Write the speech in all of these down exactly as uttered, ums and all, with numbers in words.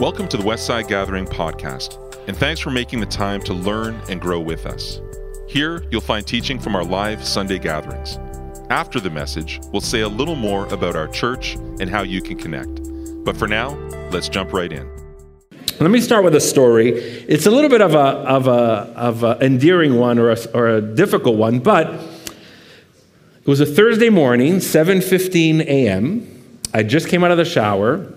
Welcome to the West Side Gathering podcast, and thanks for making the time to learn and grow with us. Here, you'll find teaching from our live Sunday gatherings. After the message, we'll say a little more about our church and how you can connect. But for now, let's jump right in. Let me start with a story. It's a little bit of a of a of an endearing one or a, or a difficult one, but it was a Thursday morning, seven fifteen a.m. I just came out of the shower.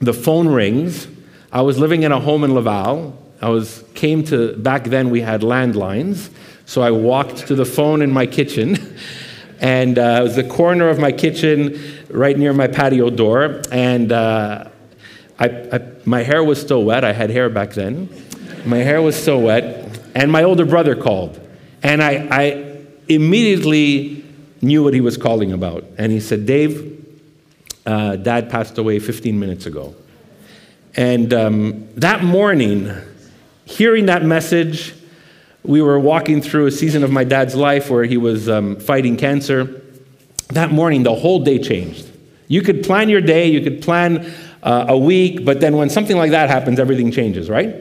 The phone rings. I was living in a home in Laval. I was came to back then we had landlines, so I walked to the phone in my kitchen. And uh, it was the corner of my kitchen, right near my patio door. And uh, I, I, my hair was still wet. I had hair back then. My hair was still wet. And my older brother called. And I, I immediately knew what he was calling about. And he said, Dave, uh, Dad passed away fifteen minutes ago. And um, that morning, hearing that message, we were walking through a season of my dad's life where he was um, fighting cancer. That morning, the whole day changed. You could plan your day, you could plan uh, a week, but then when something like that happens, everything changes, right?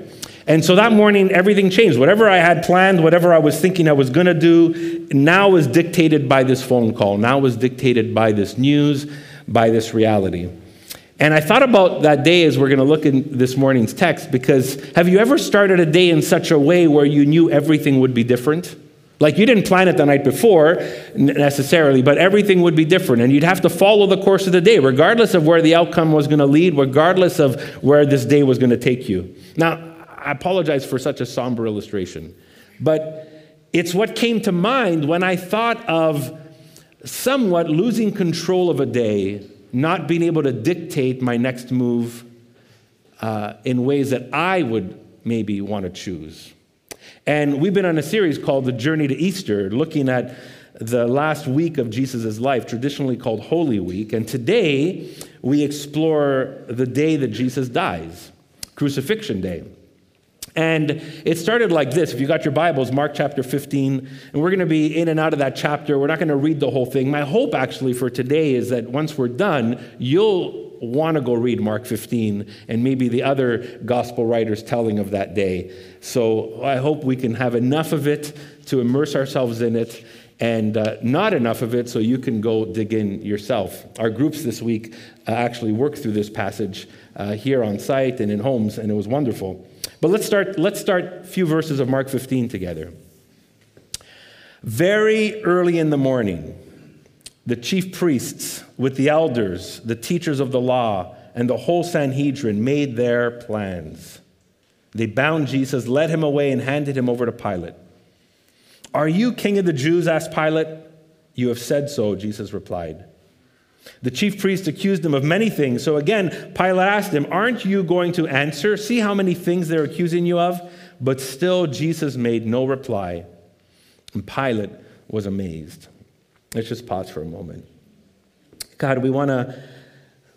And so that morning, everything changed. Whatever I had planned, whatever I was thinking I was going to do, now was dictated by this phone call. Now was dictated by this news, by this reality. And I thought about that day as we're going to look in this morning's text, because have you ever started a day in such a way where you knew everything would be different? Like you didn't plan it the night before necessarily, but everything would be different. And you'd have to follow the course of the day, regardless of where the outcome was going to lead, regardless of where this day was going to take you. Now, I apologize for such a somber illustration, but it's what came to mind when I thought of somewhat losing control of a day, not being able to dictate my next move uh, in ways that I would maybe want to choose. And we've been on a series called The Journey to Easter, looking at the last week of Jesus' life, traditionally called Holy Week. And today, we explore the day that Jesus dies, Crucifixion Day. And it started like this. If you got your Bibles, Mark chapter fifteen, and we're going to be in and out of that chapter. We're not going to read the whole thing. My hope actually for today is that once we're done, you'll want to go read Mark fifteen and maybe the other gospel writers' telling of that day. So I hope we can have enough of it to immerse ourselves in it, and uh, not enough of it so you can go dig in yourself. Our groups this week uh, actually worked through this passage uh, here on site and in homes, and it was wonderful. But let's start, let's start a few verses of Mark fifteen together. Very early in the morning, the chief priests with the elders, the teachers of the law, and the whole Sanhedrin made their plans. They bound Jesus, led him away, and handed him over to Pilate. "Are you king of the Jews?" asked Pilate. "You have said so," Jesus replied. The chief priests accused him of many things. So again, Pilate asked him, "Aren't you going to answer? See how many things they're accusing you of?" But still Jesus made no reply. And Pilate was amazed. Let's just pause for a moment. God, we want to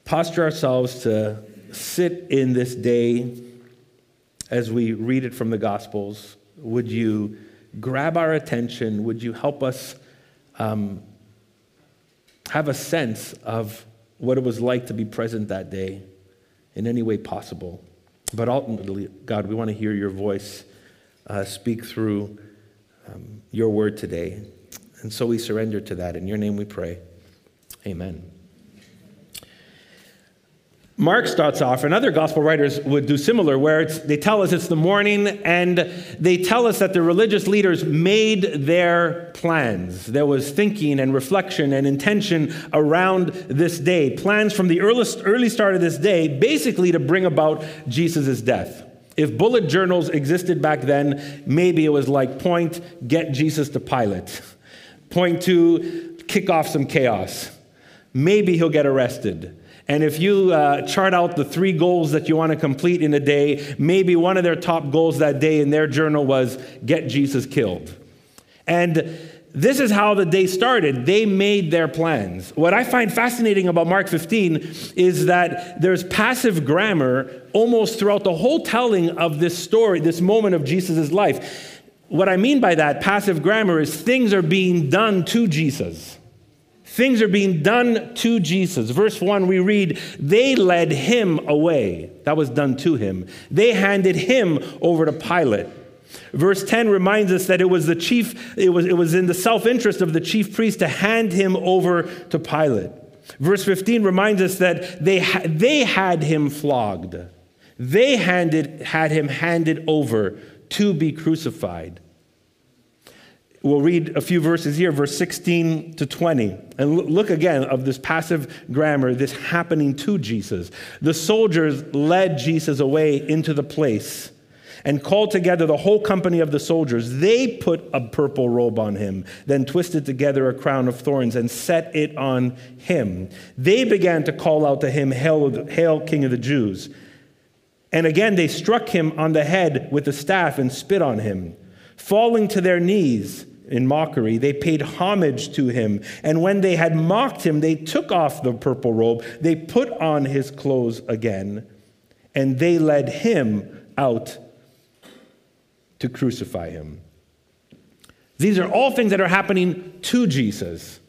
posture ourselves to sit in this day as we read it from the Gospels. Would you grab our attention? Would you help us um, have a sense of what it was like to be present that day in any way possible? But ultimately, God, we want to hear your voice uh, speak through um, your word today. And so we surrender to that. In your name we pray. Amen. Mark starts off, and other gospel writers would do similar, where it's, they tell us it's the morning, and they tell us that the religious leaders made their plans. There was thinking and reflection and intention around this day, plans from the earliest, early start of this day, basically to bring about Jesus' death. If bullet journals existed back then, maybe it was like, point, get Jesus to Pilate. Point two, kick off some chaos. Maybe he'll get arrested. And if you uh, chart out the three goals that you want to complete in a day, maybe one of their top goals that day in their journal was get Jesus killed. And this is how the day started. They made their plans. What I find fascinating about Mark fifteen is that there's passive grammar almost throughout the whole telling of this story, this moment of Jesus' life. What I mean by that passive grammar is things are being done to Jesus. Things are being done to Jesus. Verse one, we read, they led him away. That was done to him. They handed him over to Pilate. Verse ten reminds us that it was the chief, it was, it was in the self-interest of the chief priest to hand him over to Pilate. Verse fifteen reminds us that they, they had him flogged. They handed, had him handed over to be crucified. We'll read a few verses here, verse sixteen to twenty. And look again of this passive grammar, this happening to Jesus. The soldiers led Jesus away into the place and called together the whole company of the soldiers. They put a purple robe on him, then twisted together a crown of thorns and set it on him. They began to call out to him, Hail, Hail King of the Jews. And again they struck him on the head with the staff and spit on him. Falling to their knees in mockery, they paid homage to him. And when they had mocked him, they took off the purple robe. They put on his clothes again, and they led him out to crucify him. These are all things that are happening to Jesus.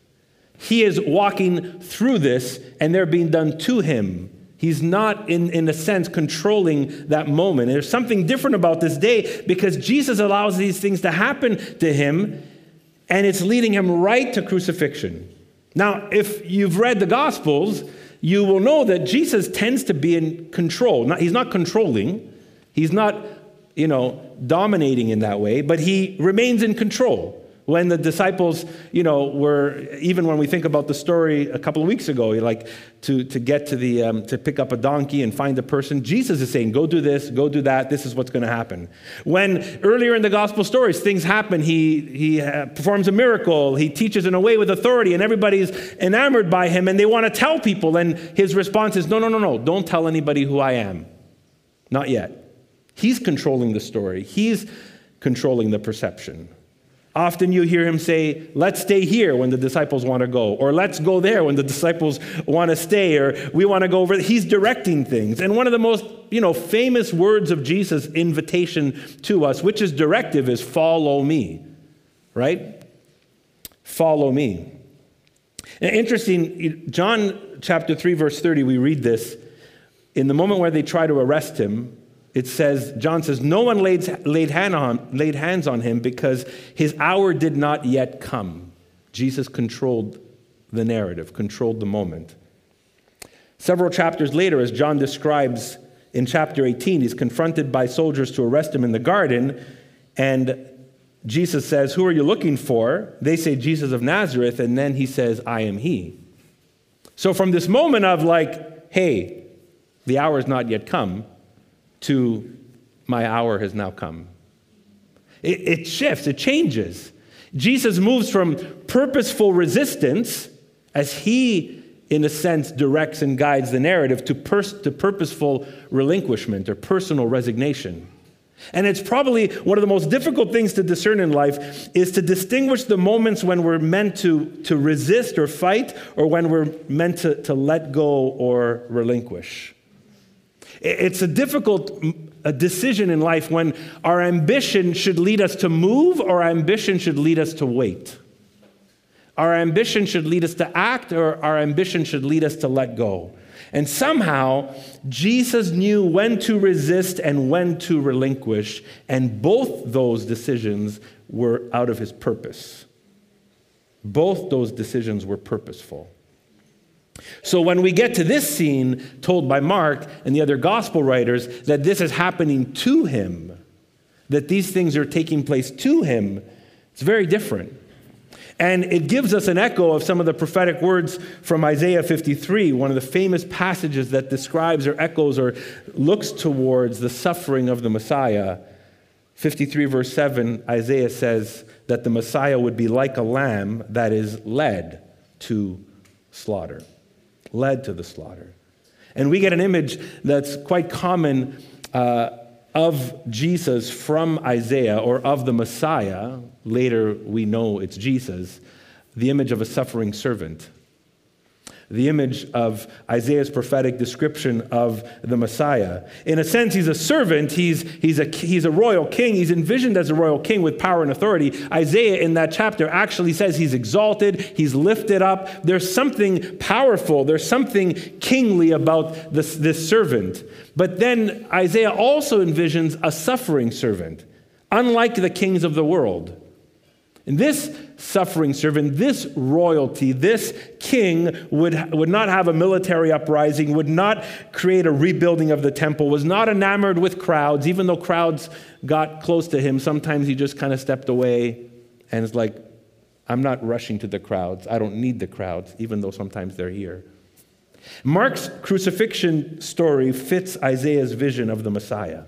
He is walking through this, and they're being done to him. He's not, in, in a sense, controlling that moment. And there's something different about this day because Jesus allows these things to happen to him, and it's leading him right to crucifixion. Now, if you've read the Gospels, you will know that Jesus tends to be in control. Now, he's not controlling. He's not, you know, dominating in that way, but he remains in control. When the disciples, you know, were, even when we think about the story a couple of weeks ago, like to, to get to the, um, to pick up a donkey and find a person, Jesus is saying, go do this, go do that, this is what's going to happen. When earlier in the gospel stories, things happen, he, he uh, performs a miracle, he teaches in a way with authority, and everybody's enamored by him, and they want to tell people, and his response is, no, no, no, no, don't tell anybody who I am. Not yet. He's controlling the story. He's controlling the perception. Often you hear him say, let's stay here when the disciples want to go, or let's go there when the disciples want to stay, or we want to go over. He's directing things. And one of the most, you know, famous words of Jesus' invitation to us, which is directive, is follow me, right? Follow me. And interesting, John chapter three, verse thirty, we read this. In the moment where they try to arrest him, it says, John says, no one laid, laid, hand on, laid hands on him because his hour did not yet come. Jesus controlled the narrative, controlled the moment. Several chapters later, as John describes in chapter eighteen, he's confronted by soldiers to arrest him in the garden. And Jesus says, who are you looking for? They say, Jesus of Nazareth. And then he says, I am he. So from this moment of like, hey, the hour has not yet come, to my hour has now come. It, it shifts, it changes. Jesus moves from purposeful resistance, as he, in a sense, directs and guides the narrative, to, pers- to purposeful relinquishment or personal resignation. And it's probably one of the most difficult things to discern in life is to distinguish the moments when we're meant to, to resist or fight, or when we're meant to, to let go or relinquish. It's a difficult decision in life when our ambition should lead us to move or our ambition should lead us to wait. Our ambition should lead us to act or our ambition should lead us to let go. And somehow, Jesus knew when to resist and when to relinquish, and both those decisions were out of his purpose. Both those decisions were purposeful. So when we get to this scene told by Mark and the other gospel writers that this is happening to him, that these things are taking place to him, it's very different. And it gives us an echo of some of the prophetic words from Isaiah fifty-three, one of the famous passages that describes or echoes or looks towards the suffering of the Messiah. fifty-three verse seven, Isaiah says that the Messiah would be like a lamb that is led to slaughter. led to the slaughter. And we get an image that's quite common uh, of Jesus from Isaiah, or of the Messiah. Later we know it's Jesus, the image of a suffering servant. the image of Isaiah's prophetic description of the Messiah. In a sense, he's a servant. He's, he's, a, he's a royal king. He's envisioned as a royal king with power and authority. Isaiah in that chapter actually says he's exalted. He's lifted up. There's something powerful. There's something kingly about this, this servant. But then Isaiah also envisions a suffering servant, unlike the kings of the world. And this suffering servant, this royalty, this king would, would not have a military uprising, would not create a rebuilding of the temple, was not enamored with crowds, even though crowds got close to him. Sometimes he just kind of stepped away and is like, I'm not rushing to the crowds. I don't need the crowds, even though sometimes they're here. Mark's crucifixion story fits Isaiah's vision of the Messiah.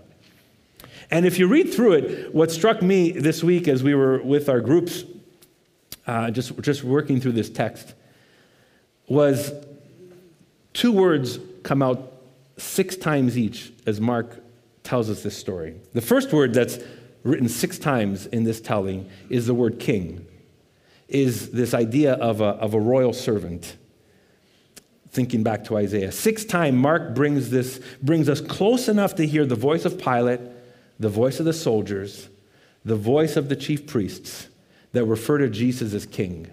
And if you read through it, what struck me this week as we were with our groups, uh, just, just working through this text, was two words come out six times each as Mark tells us this story. The first word that's written six times in this telling is the word king, is this idea of a, of a royal servant. Thinking back to Isaiah, six times Mark brings, this, brings us close enough to hear the voice of Pilate, the voice of the soldiers, the voice of the chief priests that refer to Jesus as king.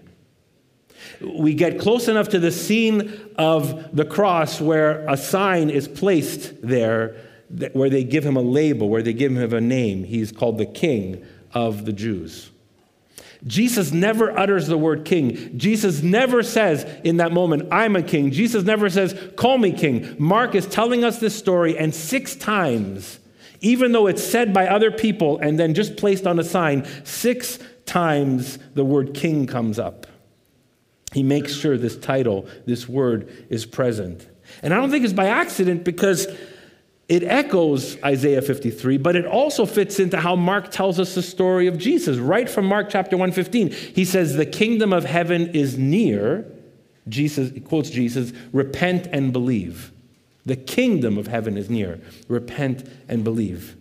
We get close enough to the scene of the cross where a sign is placed there, where they give him a label, where they give him a name. He's called the King of the Jews. Jesus never utters the word king. Jesus never says in that moment, I'm a king. Jesus never says, call me king. Mark is telling us this story, and six times, even though it's said by other people and then just placed on a sign, six times the word king comes up. He makes sure this title, this word is present. And I don't think it's by accident, because it echoes Isaiah fifty-three, but it also fits into how Mark tells us the story of Jesus. Right from Mark chapter one fifteen, he says, the kingdom of heaven is near. Jesus, he quotes Jesus, repent and believe. The kingdom of heaven is near. Repent and believe.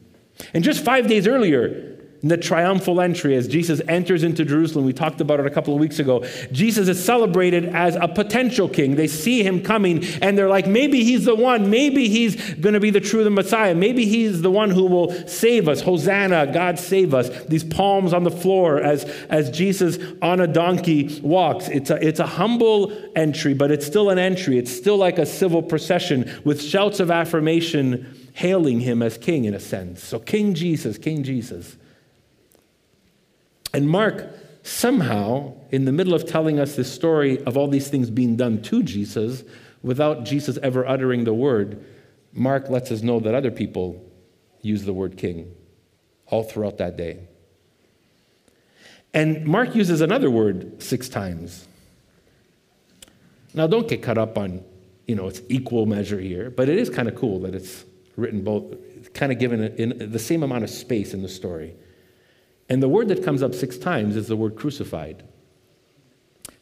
And just five days earlier, in the triumphal entry, as Jesus enters into Jerusalem, we talked about it a couple of weeks ago, Jesus is celebrated as a potential king. They see him coming, and they're like, maybe he's the one. Maybe he's going to be the true Messiah. Maybe he's the one who will save us. Hosanna, God save us. These palms on the floor as, as Jesus on a donkey walks. It's a, it's a humble entry, but it's still an entry. It's still like a civil procession with shouts of affirmation hailing him as king in a sense. So King Jesus, King Jesus. And Mark, somehow, in the middle of telling us this story of all these things being done to Jesus, without Jesus ever uttering the word, Mark lets us know that other people use the word king all throughout that day. And Mark uses another word six times. Now, don't get caught up on, you know, it's equal measure here, but it is kind of cool that it's written both, kind of given in the same amount of space in the story. And the word that comes up six times is the word crucified.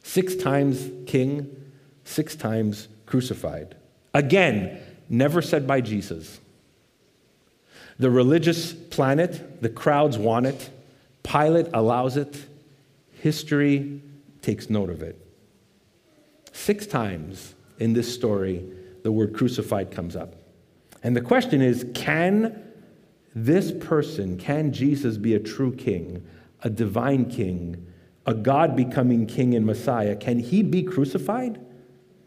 Six times king, six times crucified. Again, never said by Jesus. The religious plan it, the crowds want it, Pilate allows it, history takes note of it. Six times in this story, the word crucified comes up. And the question is, can this person, can Jesus be a true king, a divine king, a God-becoming king and Messiah? Can he be crucified?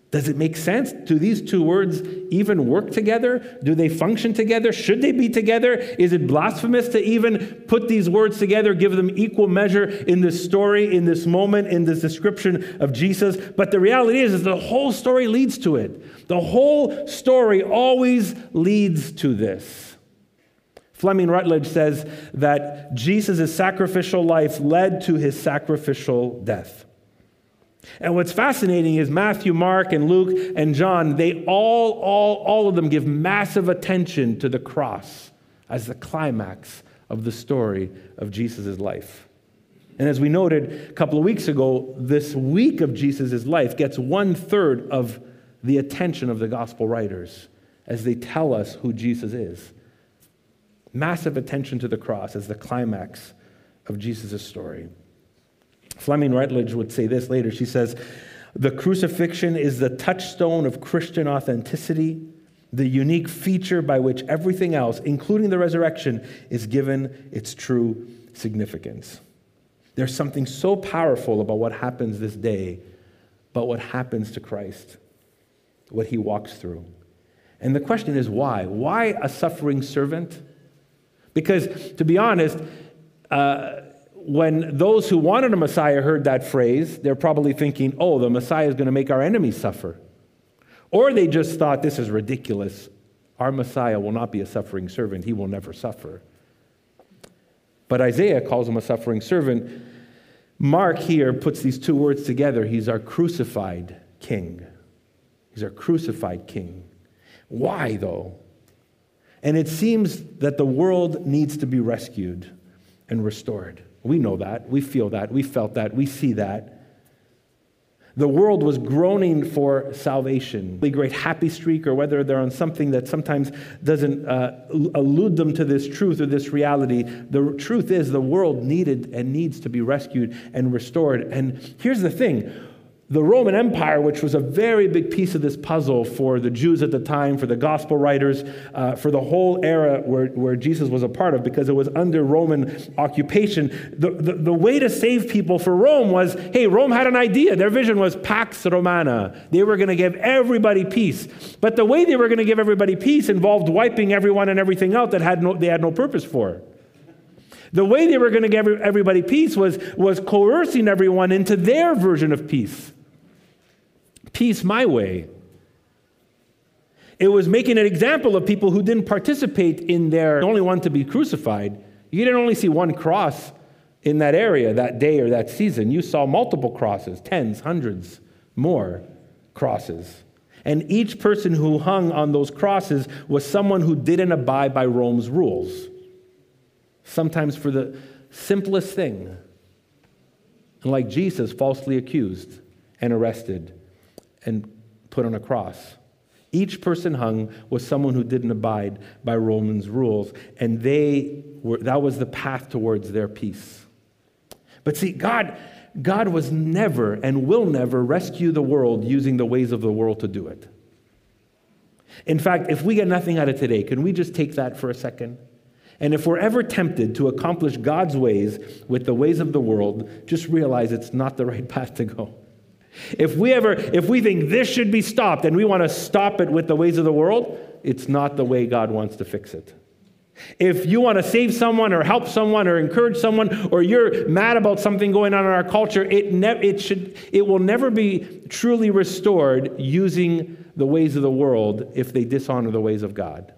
Does it make sense? Do these two words even work together? Do they function together? Should they be together? Is it blasphemous to even put these words together, give them equal measure in this story, in this moment, in this description of Jesus? But the reality is, is the whole story leads to it. The whole story always leads to this. Fleming Rutledge says that Jesus' sacrificial life led to his sacrificial death. And what's fascinating is Matthew, Mark, and Luke, and John, they all, all, all of them give massive attention to the cross as the climax of the story of Jesus' life. And as we noted a couple of weeks ago, this week of Jesus' life gets one-third of the attention of the gospel writers as they tell us who Jesus is. Massive attention to the cross as the climax of Jesus' story. Fleming Rutledge would say this later. She says, The crucifixion is the touchstone of Christian authenticity, the unique feature by which everything else, including the resurrection, is given its true significance. There's something so powerful about what happens this day, but what happens to Christ, what he walks through. And the question is why? Why a suffering servant? Because, to be honest, uh, when those who wanted a Messiah heard that phrase, they're probably thinking, oh, the Messiah is going to make our enemies suffer. Or they just thought, this is ridiculous. Our Messiah will not be a suffering servant. He will never suffer. But Isaiah calls him a suffering servant. Mark here puts these two words together. He's our crucified king. He's our crucified king. Why, though? And it seems that the world needs to be rescued and restored. We know that. We feel that. We felt that. We see that. The world was groaning for salvation. The great happy streak, or whether they're on something that sometimes doesn't uh, allude them to this truth or this reality. The truth is the world needed and needs to be rescued and restored. And here's the thing. The Roman Empire, which was a very big piece of this puzzle for the Jews at the time, for the gospel writers, uh, for the whole era where, where Jesus was a part of, because it was under Roman occupation, the, the, the way to save people for Rome was, hey, Rome had an idea. Their vision was Pax Romana. They were going to give everybody peace. But the way they were going to give everybody peace involved wiping everyone and everything out that had no, they had no purpose for. The way they were going to give everybody peace was, was coercing everyone into their version of peace. Peace my way. It was making an example of people who didn't participate in their only one to be crucified. You didn't only see one cross in that area that day or that season. You saw multiple crosses, tens, hundreds, more crosses. And each person who hung on those crosses was someone who didn't abide by Rome's rules. Sometimes for the simplest thing. And like Jesus, falsely accused and arrested and put on a cross. Each person hung was someone who didn't abide by Rome's rules, and they were, that was the path towards their peace. But see, God, God was never and will never rescue the world using the ways of the world to do it. In fact, if we get nothing out of today, can we just take that for a second? And if we're ever tempted to accomplish God's ways with the ways of the world, just realize it's not the right path to go. If we ever, if we think this should be stopped and we want to stop it with the ways of the world, it's not the way God wants to fix it. If you want to save someone or help someone or encourage someone, or you're mad about something going on in our culture, it ne- it should, it will never be truly restored using the ways of the world if they dishonor the ways of God.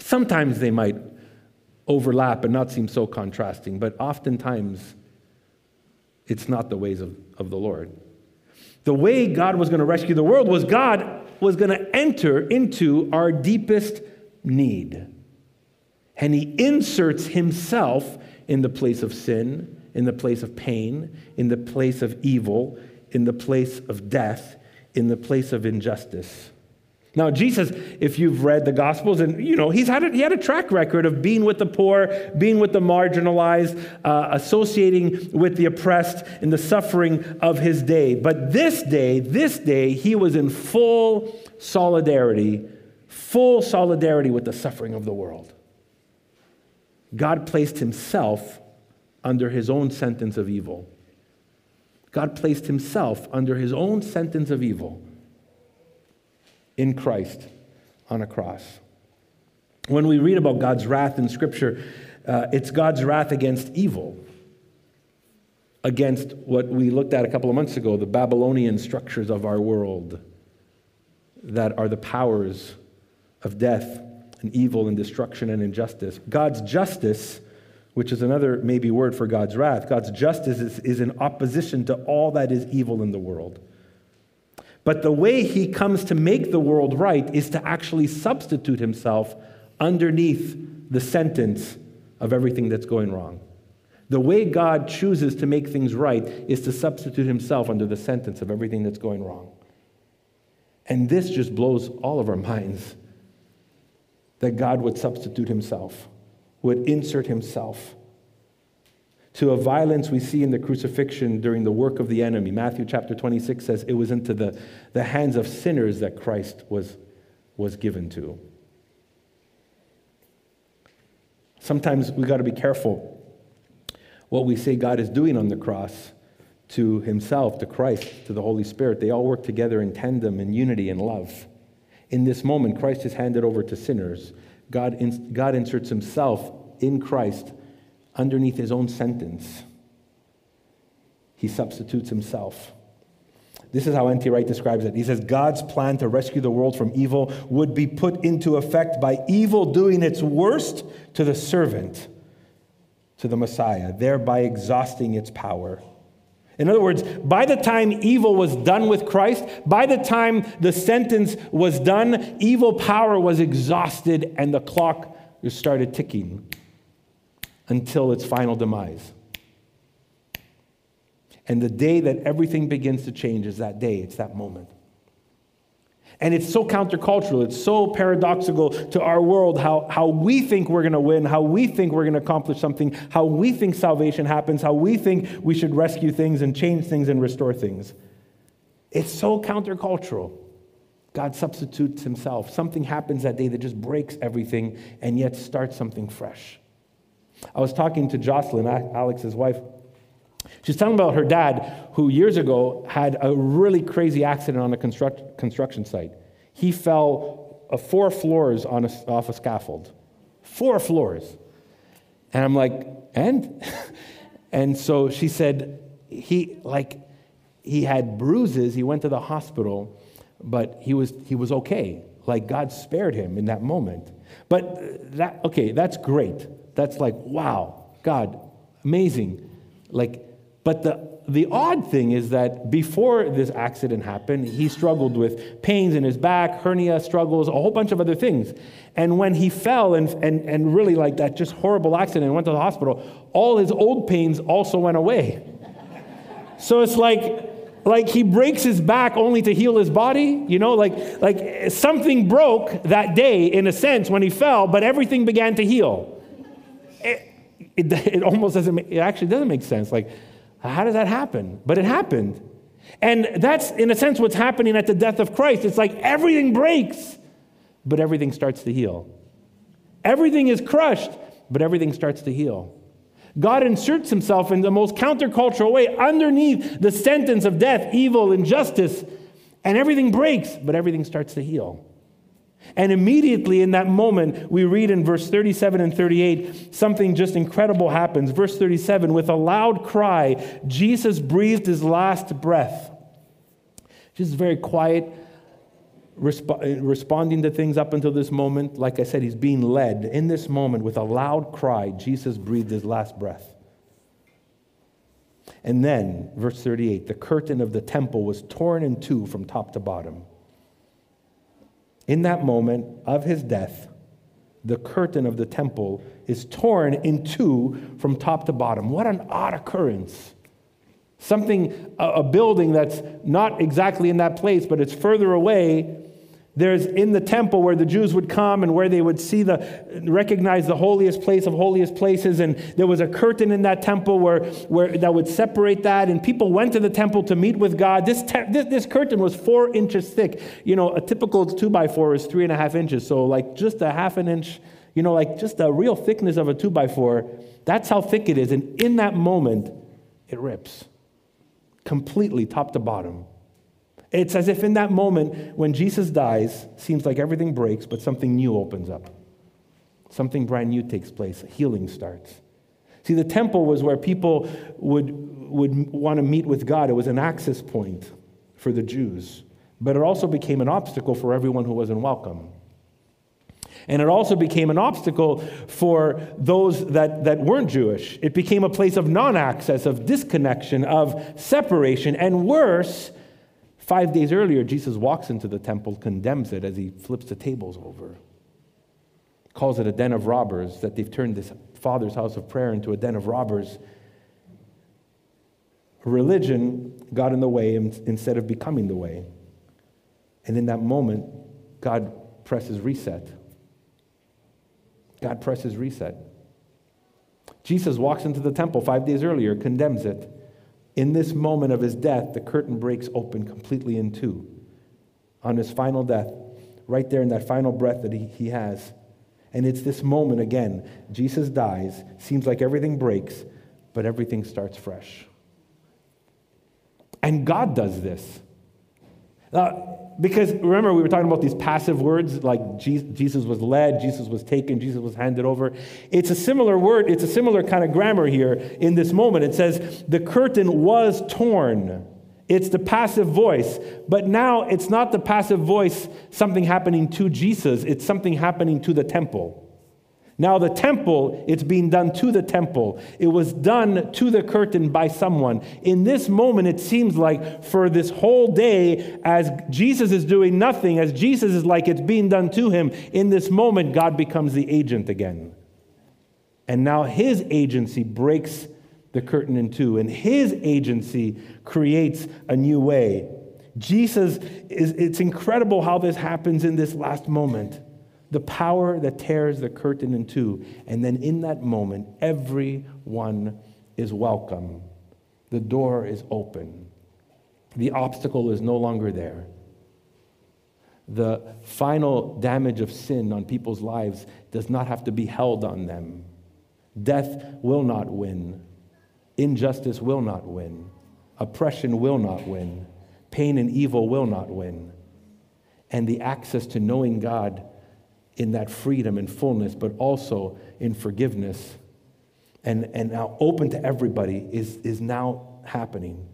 Sometimes they might overlap and not seem so contrasting, but oftentimes it's not the ways of, of the Lord. The way God was going to rescue the world was God was going to enter into our deepest need. And he inserts himself in the place of sin, in the place of pain, in the place of evil, in the place of death, in the place of injustice. Now, Jesus, if you've read the Gospels, and, you know, he's had a, he had a track record of being with the poor, being with the marginalized, uh, associating with the oppressed and the suffering of his day. But this day, this day, he was in full solidarity, full solidarity with the suffering of the world. God placed himself under his own sentence of evil. God placed himself under his own sentence of evil. In Christ on a cross. When we read about God's wrath in Scripture, uh, it's God's wrath against evil, against what we looked at a couple of months ago, the Babylonian structures of our world that are the powers of death and evil and destruction and injustice. God's justice, which is another maybe word for God's wrath, God's justice is, is in opposition to all that is evil in the world. But the way he comes to make the world right is to actually substitute himself underneath the sentence of everything that's going wrong. The way God chooses to make things right is to substitute himself under the sentence of everything that's going wrong. And this just blows all of our minds, that God would substitute himself, would insert himself. to a violence we see in the crucifixion during the work of the enemy. Matthew chapter twenty-six says it was into the, the hands of sinners that Christ was, was given to. Sometimes we got to be careful what we say God is doing on the cross to himself, to Christ, to the Holy Spirit. They all work together in tandem, in unity, in love. In this moment, Christ is handed over to sinners. God, in, God inserts himself in Christ underneath his own sentence. He substitutes himself. This is how N T Wright describes it. He says, God's plan to rescue the world from evil would be put into effect by evil doing its worst to the servant, to the Messiah, thereby exhausting its power. In other words, by the time evil was done with Christ, by the time the sentence was done, evil power was exhausted and the clock started ticking until its final demise. And the day that everything begins to change is that day, it's that moment. And it's so countercultural, it's so paradoxical to our world, how, how we think we're going to win, how we think we're going to accomplish something, how we think salvation happens, how we think we should rescue things and change things and restore things. It's so countercultural. God substitutes himself. Something happens that day that just breaks everything and yet starts something fresh. I was talking to Jocelyn, Alex's wife. She's telling about her dad, who years ago had a really crazy accident on a construct, construction site. He fell uh, four floors on a, off a scaffold. Four floors. And I'm like, and? And so she said, he like he had bruises. He went to the hospital, but he was he was okay. Like God spared him in that moment. But that okay, that's great. That's like, wow, God, amazing. Like, but the, the odd thing is that before this accident happened, he struggled with pains in his back, hernia struggles, a whole bunch of other things. And when he fell and, and, and really like that just horrible accident and went to the hospital, all his old pains also went away. So it's like, like he breaks his back only to heal his body, you know, like, like something broke that day in a sense when he fell, but everything began to heal. It, It, it almost doesn't, make, it actually doesn't make sense. Like, how did that happen? But it happened. And that's, in a sense, what's happening at the death of Christ. It's like everything breaks, but everything starts to heal. Everything is crushed, but everything starts to heal. God inserts himself in the most countercultural way underneath the sentence of death, evil, injustice, and everything breaks, but everything starts to heal. And immediately in that moment, we read in verse thirty-seven and thirty-eight, something just incredible happens. Verse thirty-seven, with a loud cry, Jesus breathed his last breath. Just very quiet, resp- responding to things up until this moment. Like I said, he's being led. In this moment, with a loud cry, Jesus breathed his last breath. And then, verse thirty-eight, the curtain of the temple was torn in two from top to bottom. In that moment of his death, the curtain of the temple is torn in two from top to bottom. What an odd occurrence. Something, a building that's not exactly in that place, but it's further away. There's in the temple where the Jews would come and where they would see the, recognize the holiest place of holiest places. And there was a curtain in that temple where, where that would separate that. And people went to the temple to meet with God. This, te- this, this curtain was four inches thick. You know, a typical two by four is three and a half inches. So like just a half an inch, you know, like just the real thickness of a two by four. That's how thick it is. And in that moment, it rips completely top to bottom. It's as if in that moment, when Jesus dies, seems like everything breaks, but something new opens up. Something brand new takes place. Healing starts. See, the temple was where people would, would want to meet with God. It was an access point for the Jews. But it also became an obstacle for everyone who wasn't welcome. And it also became an obstacle for those that, that weren't Jewish. It became a place of non-access, of disconnection, of separation, and worse, five days earlier, Jesus walks into the temple, condemns it as he flips the tables over. Calls it a den of robbers, that they've turned this Father's house of prayer into a den of robbers. Religion got in the way instead of becoming the way. And in that moment, God presses reset. God presses reset. Jesus walks into the temple five days earlier, condemns it. In this moment of his death, the curtain breaks open completely in two. On his final death, right there in that final breath that he, he has. And it's this moment again. Jesus dies, seems like everything breaks, but everything starts fresh. And God does this. Uh, because remember, we were talking about these passive words, like Jesus was led, Jesus was taken, Jesus was handed over. It's a similar word, it's a similar kind of grammar here in this moment. It says, the curtain was torn. It's the passive voice, but now it's not the passive voice, something happening to Jesus, it's something happening to the temple. Now the temple, it's being done to the temple. It was done to the curtain by someone. In this moment, it seems like for this whole day, as Jesus is doing nothing, as Jesus is like it's being done to him, in this moment, God becomes the agent again. And now his agency breaks the curtain in two, and his agency creates a new way. Jesus, is, it's incredible how this happens in this last moment. The power that tears the curtain in two, and then in that moment, everyone is welcome. The door is open. The obstacle is no longer there. The final damage of sin on people's lives does not have to be held on them. Death will not win. Injustice will not win. Oppression will not win. Pain and evil will not win. And the access to knowing God in that freedom and fullness, but also in forgiveness, and, and now open to everybody, is, is now happening.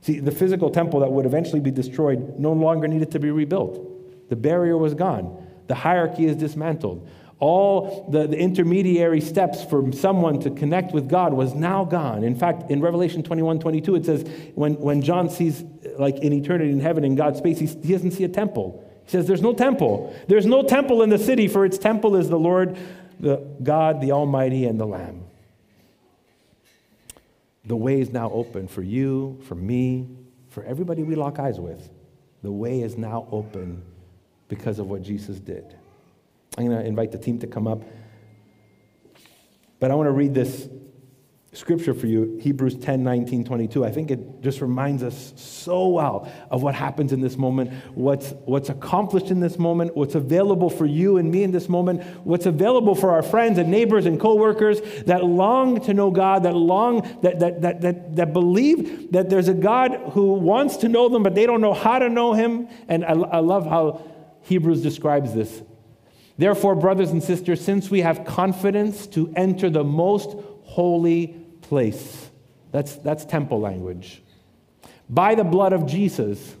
See, the physical temple that would eventually be destroyed no longer needed to be rebuilt. The barrier was gone. The hierarchy is dismantled. All the, the intermediary steps for someone to connect with God was now gone. In fact, in Revelation twenty-one twenty-two, it says when, when John sees, like, in eternity in heaven, in God's space, he, he doesn't see a temple. He says there's no temple. There's no temple in the city, for its temple is the Lord, the God, the Almighty, and the Lamb. The way is now open for you, for me, for everybody we lock eyes with. The way is now open because of what Jesus did. I'm going to invite the team to come up. But I want to read this scripture for you, Hebrews ten, nineteen, twenty-two. I think it just reminds us so well of what happens in this moment, what's, what's accomplished in this moment, what's available for you and me in this moment, what's available for our friends and neighbors and co-workers that long to know God, that long, that, that, that, that, that believe that there's a God who wants to know them, but they don't know how to know him. And I, I love how Hebrews describes this. Therefore, brothers and sisters, since we have confidence to enter the most holy place, that's, that's temple language, by the blood of Jesus,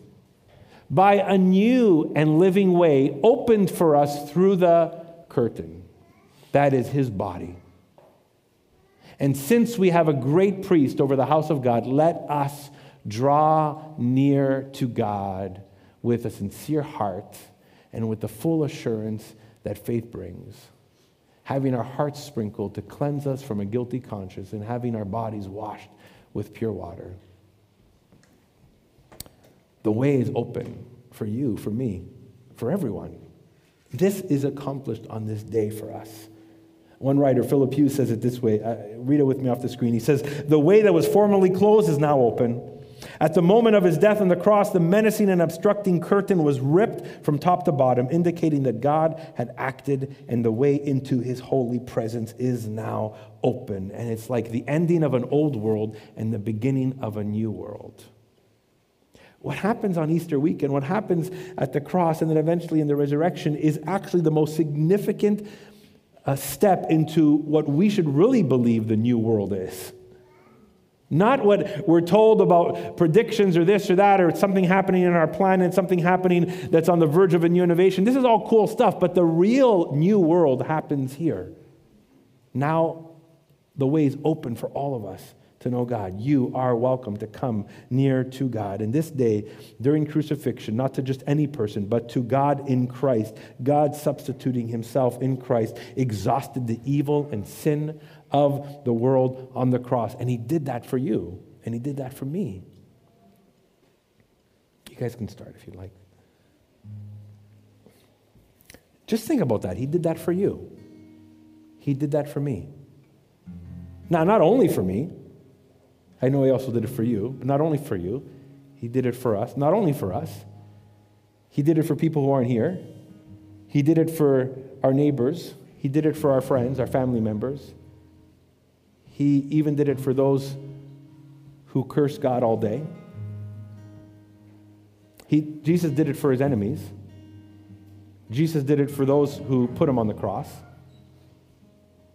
by a new and living way opened for us through the curtain, that is his body. And since we have a great priest over the house of God, let us draw near to God with a sincere heart and with the full assurance that faith brings, having our hearts sprinkled to cleanse us from a guilty conscience and having our bodies washed with pure water. The way is open for you, for me, for everyone. This is accomplished on this day for us. One writer, Philip Hughes, says it this way. Uh, read it with me off the screen. He says, the way that was formerly closed is now open. At the moment of his death on the cross, the menacing and obstructing curtain was ripped from top to bottom, indicating that God had acted and the way into his holy presence is now open. And it's like the ending of an old world and the beginning of a new world. What happens on Easter weekend, what happens at the cross and then eventually in the resurrection is actually the most significant uh, step into what we should really believe the new world is. Not what we're told about predictions or this or that or something happening in our planet, something happening that's on the verge of a new innovation. This is all cool stuff, but the real new world happens here. Now the way is open for all of us to know God. You are welcome to come near to God. And this day, during crucifixion, not to just any person, but to God in Christ, God substituting himself in Christ, exhausted the evil and sin of the world on the cross. And he did that for you. And he did that for me. You guys can start if you'd like. Just think about that. He did that for you. He did that for me. Now, not only for me, I know he also did it for you, but not only for you, he did it for us. Not only for us, he did it for people who aren't here. He did it for our neighbors. He did it for our friends, our family members. He even did it for those who curse God all day. He, Jesus did it for his enemies. Jesus did it for those who put him on the cross.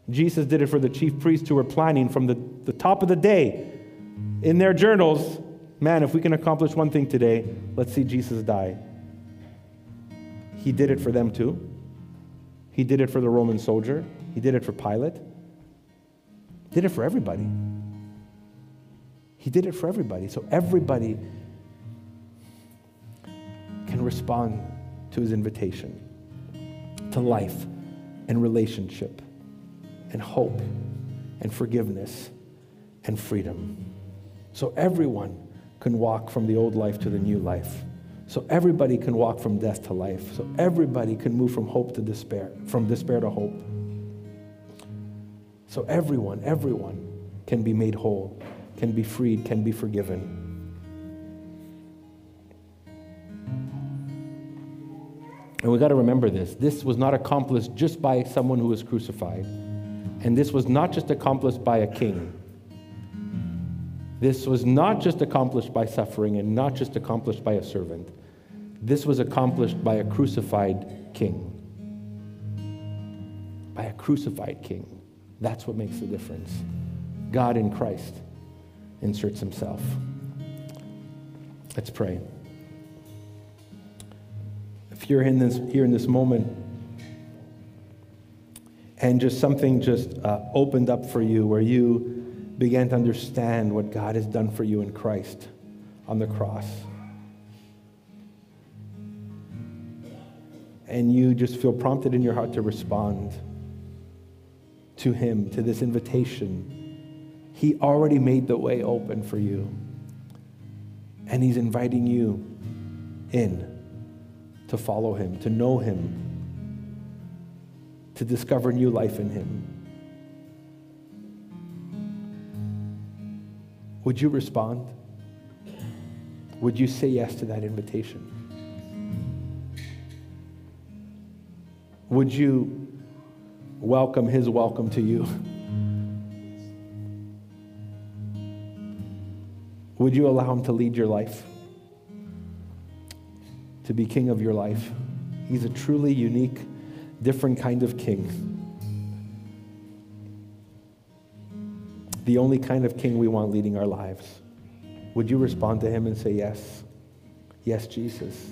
Jesus did it for the chief priests who were planning from the, the top of the day in their journals, man, if we can accomplish one thing today, let's see Jesus die. He did it for them too. He did it for the Roman soldier. He did it for Pilate. He did it for everybody. He did it for everybody. So everybody can respond to his invitation to life and relationship and hope and forgiveness and freedom. So everyone can walk from the old life to the new life. So everybody can walk from death to life. So everybody can move from hope to despair, from despair to hope. So everyone, everyone can be made whole, can be freed, can be forgiven. And we got to remember this. This was not accomplished just by someone who was crucified. And this was not just accomplished by a king. This was not just accomplished by suffering and not just accomplished by a servant. This was accomplished by a crucified king. By a crucified king. That's what makes the difference. God in Christ inserts himself. Let's pray. If you're in this, here in this moment and just something just uh, opened up for you where you began to understand what God has done for you in Christ on the cross. And you just feel prompted in your heart to respond to him, to this invitation. He already made the way open for you. And he's inviting you in to follow him, to know him, to discover new life in him. Would you respond? Would you say yes to that invitation? Would you welcome his welcome to you? Would you allow him to lead your life? To be king of your life? He's a truly unique, different kind of king. The only kind of king we want leading our lives. Would you respond to him and say, yes? Yes, Jesus,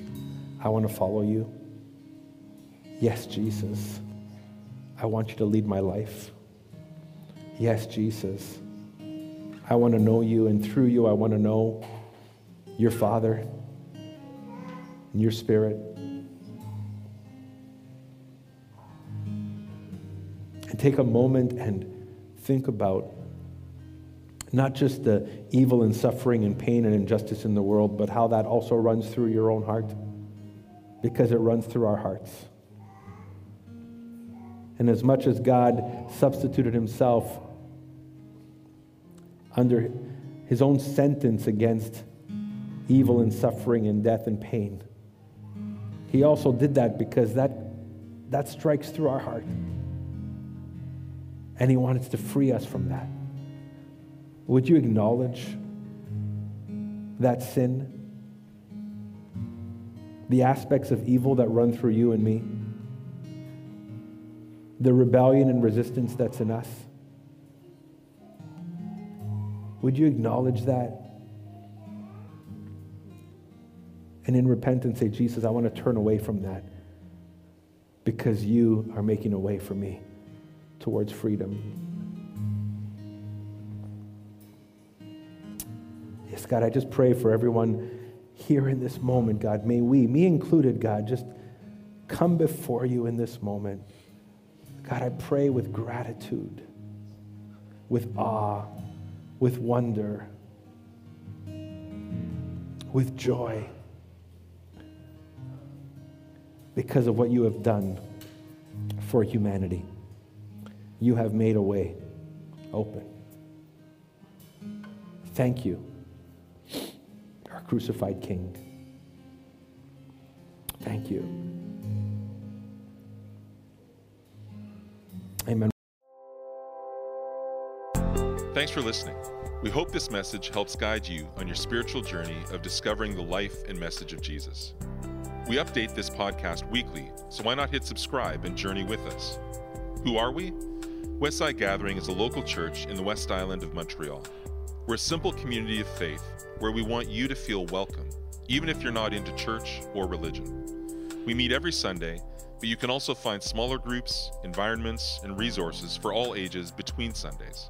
I want to follow you. Yes, Jesus, I want you to lead my life. Yes, Jesus, I want to know you, and through you I want to know your Father and your Spirit. And take a moment and think about not just the evil and suffering and pain and injustice in the world, but how that also runs through your own heart, because it runs through our hearts. And as much as God substituted himself under his own sentence against evil and suffering and death and pain, he also did that because that, that strikes through our heart. And he wants to free us from that. Would you acknowledge that sin? The aspects of evil that run through you and me? The rebellion and resistance that's in us? Would you acknowledge that? And in repentance say, Jesus, I want to turn away from that because you are making a way for me towards freedom. God, I just pray for everyone here in this moment, God. May we, me included, God, just come before you in this moment. God, I pray with gratitude, with awe, with wonder, with joy, because of what you have done for humanity. You have made a way open. Thank you, our crucified King. Thank you. Amen. Thanks for listening. We hope this message helps guide you on your spiritual journey of discovering the life and message of Jesus. We update this podcast weekly, so why not hit subscribe and journey with us? Who are we? West Side Gathering is a local church in the West Island of Montreal. We're a simple community of faith where we want you to feel welcome, even if you're not into church or religion. We meet every Sunday, but you can also find smaller groups, environments, and resources for all ages between Sundays.